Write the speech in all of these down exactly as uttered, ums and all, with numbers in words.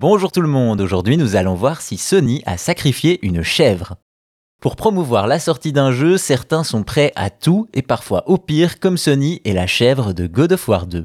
Bonjour tout le monde, aujourd'hui nous allons voir si Sony a sacrifié une chèvre. Pour promouvoir la sortie d'un jeu, certains sont prêts à tout et parfois au pire, comme Sony et la chèvre de God of War deux.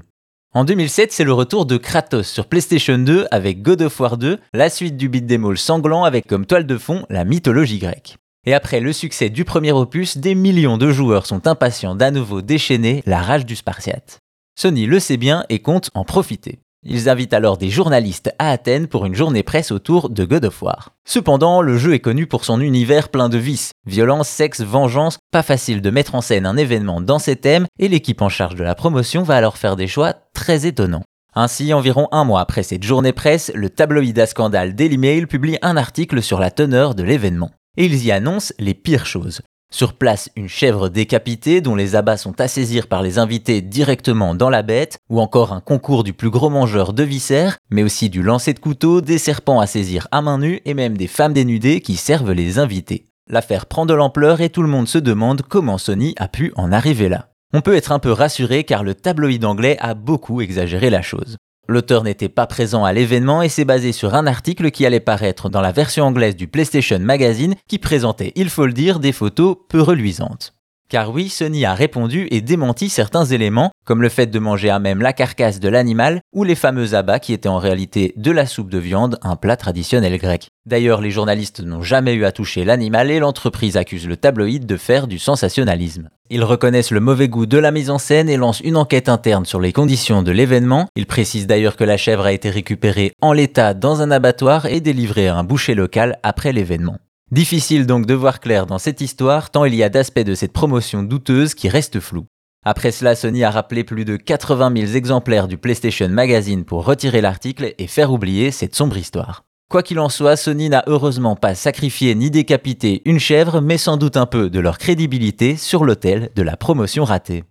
En deux mille sept, c'est le retour de Kratos sur PlayStation deux avec God of War deux, la suite du beat'em all sanglant avec comme toile de fond la mythologie grecque. Et après le succès du premier opus, des millions de joueurs sont impatients d'à nouveau déchaîner la rage du Spartiate. Sony le sait bien et compte en profiter. Ils invitent alors des journalistes à Athènes pour une journée presse autour de God of War. Cependant, le jeu est connu pour son univers plein de vices. Violence, sexe, vengeance, pas facile de mettre en scène un événement dans ces thèmes et l'équipe en charge de la promotion va alors faire des choix très étonnants. Ainsi, environ un mois après cette journée presse, le tabloïd à scandale Daily Mail publie un article sur la teneur de l'événement. Et ils y annoncent les pires choses. Sur place, une chèvre décapitée dont les abats sont à saisir par les invités directement dans la bête, ou encore un concours du plus gros mangeur de viscères, mais aussi du lancer de couteau, des serpents à saisir à main nue et même des femmes dénudées qui servent les invités. L'affaire prend de l'ampleur et tout le monde se demande comment Sony a pu en arriver là. On peut être un peu rassuré car le tabloïd anglais a beaucoup exagéré la chose. L'auteur n'était pas présent à l'événement et s'est basé sur un article qui allait paraître dans la version anglaise du PlayStation Magazine qui présentait, il faut le dire, des photos peu reluisantes. Car oui, Sony a répondu et démenti certains éléments, comme le fait de manger à même la carcasse de l'animal ou les fameux abats qui étaient en réalité de la soupe de viande, un plat traditionnel grec. D'ailleurs, les journalistes n'ont jamais eu à toucher l'animal et l'entreprise accuse le tabloïd de faire du sensationnalisme. Ils reconnaissent le mauvais goût de la mise en scène et lancent une enquête interne sur les conditions de l'événement. Ils précisent d'ailleurs que la chèvre a été récupérée en l'état dans un abattoir et délivrée à un boucher local après l'événement. Difficile donc de voir clair dans cette histoire, tant il y a d'aspects de cette promotion douteuse qui restent flous. Après cela, Sony a rappelé plus de quatre-vingt mille exemplaires du PlayStation Magazine pour retirer l'article et faire oublier cette sombre histoire. Quoi qu'il en soit, Sony n'a heureusement pas sacrifié ni décapité une chèvre, mais sans doute un peu de leur crédibilité sur l'autel de la promotion ratée.